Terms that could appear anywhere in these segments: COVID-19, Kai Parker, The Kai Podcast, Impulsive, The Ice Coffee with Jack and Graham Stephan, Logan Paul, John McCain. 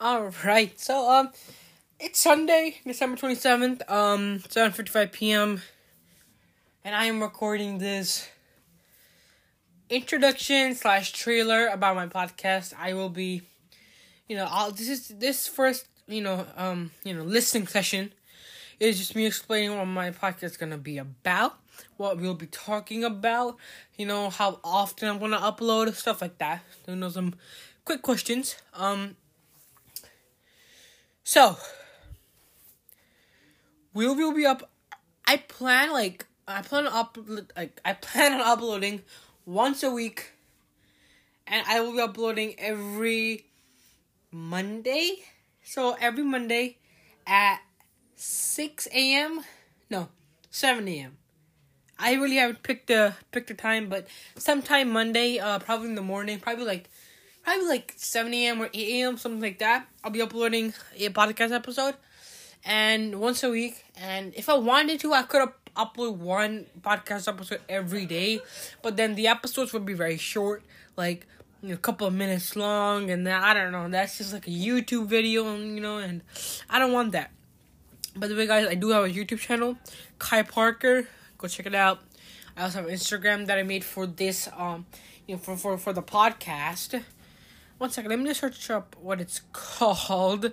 Alright, so, it's Sunday, December 27th, 7:55 p.m., and I am recording this introduction/trailer about my podcast. I will be, this first listening session is just me explaining what my podcast is going to be about, what we'll be talking about, how often I'm going to upload, stuff like that. Some quick questions, So, we'll be up. I plan on uploading once a week, and I will be uploading every Monday. So every Monday at 7 a.m. I really haven't picked the time, but sometime Monday, probably in the morning, probably like 7 a.m. or 8 a.m., something like that. I'll be uploading a podcast episode, and once a week. And if I wanted to, I could upload one podcast episode every day, but then the episodes would be very short, like a couple of minutes long, and I don't know. That's just like a YouTube video, and I don't want that. By the way, guys, I do have a YouTube channel, Kai Parker. Go check it out. I also have Instagram that I made for this, for the podcast. One second, let me just search up what it's called.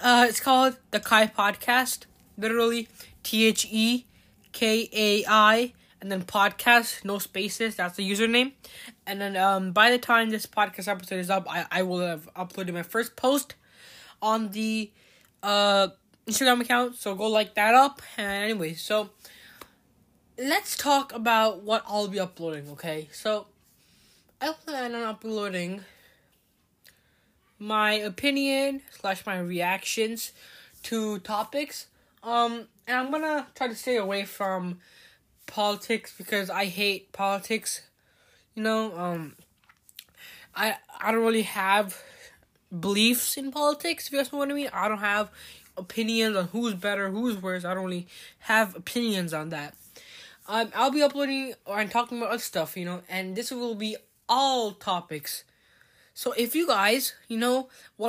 It's called The Kai Podcast. Literally, THEKAI, and then podcast, no spaces, that's the username. And then by the time this podcast episode is up, I will have uploaded my first post on the Instagram account. So go like that up. And anyway, so let's talk about what I'll be uploading, okay? So I plan on uploading my opinion / my reactions to topics, and I'm gonna try to stay away from politics because I hate politics. I don't really have beliefs in politics, if you guys know what I mean. I don't have opinions on who's better, who's worse. I don't really have opinions on that. I'll be uploading and talking about other stuff, and this will be all topics. So if you guys, want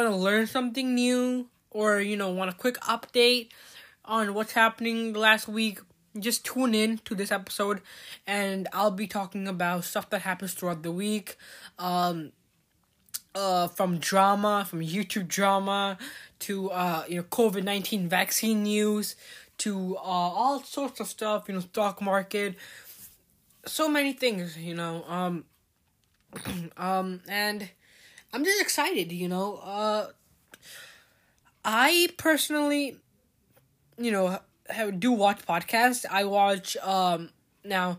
to learn something new or, want a quick update on what's happening last week, just tune in to this episode and I'll be talking about stuff that happens throughout the week, from YouTube drama to, COVID-19 vaccine news to, all sorts of stuff, stock market, so many things, and I'm just excited, I personally, do watch podcasts. I watch, I know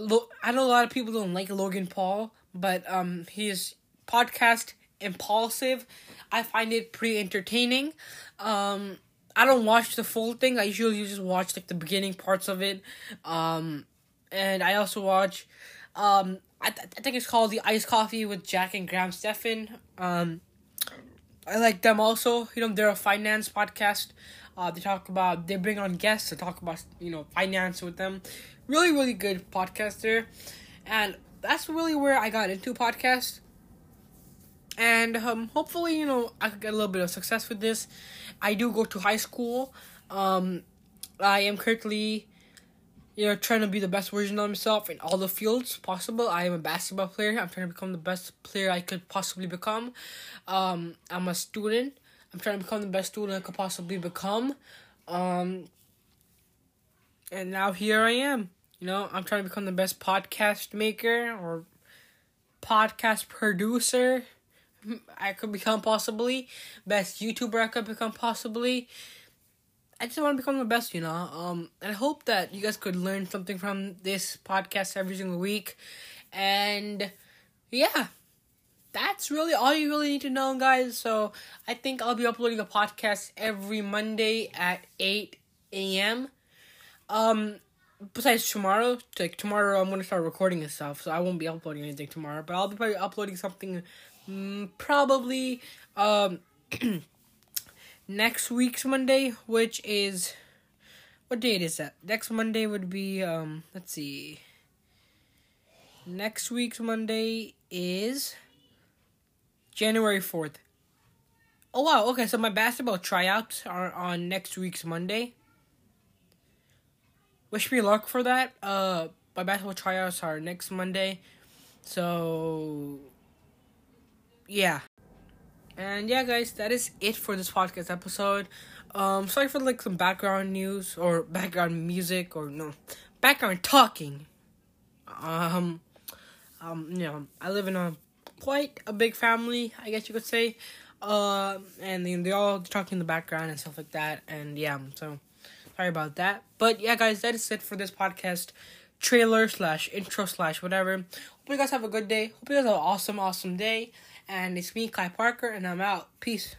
a lot of people don't like Logan Paul, but, his podcast, Impulsive, I find it pretty entertaining. I don't watch the full thing. I usually just watch, the beginning parts of it, and I also watch, I think it's called The Ice Coffee with Jack and Graham Stephan. I like them also. They're a finance podcast. They bring on guests to talk about, finance with them. Really, really good podcast there. And that's really where I got into podcasts. And hopefully, I could get a little bit of success with this. I do go to high school. I am currently trying to be the best version of myself in all the fields possible. I am a basketball player. I'm trying to become the best player I could possibly become. I'm a student. I'm trying to become the best student I could possibly become. And now here I am. I'm trying to become the best podcast maker or podcast producer I could become possibly. Best YouTuber I could become possibly. I just want to become the best, and I hope that you guys could learn something from this podcast every single week. And yeah, that's really all you really need to know, guys. So I think I'll be uploading a podcast every Monday at 8 a.m. Besides tomorrow, I'm going to start recording and stuff, so I won't be uploading anything tomorrow, but I'll be probably uploading something next week's Monday, which is, what date is that? Next Monday would be, let's see, next week's Monday is January 4th, Oh, wow. Okay, so my basketball tryouts are on next week's Monday. Wish me luck for that. My basketball tryouts are next Monday. So, yeah. And yeah, guys, that is it for this podcast episode. Sorry for like some background news or background music or no, background talking. You know, I live in a quite a big family, I guess you could say. And they all talk in the background and stuff like that. And yeah, so sorry about that. But yeah, guys, that is it for this podcast trailer / intro / whatever. Hope you guys have a good day. Hope you guys have an awesome day. And it's me, Kai Parker, and I'm out. Peace.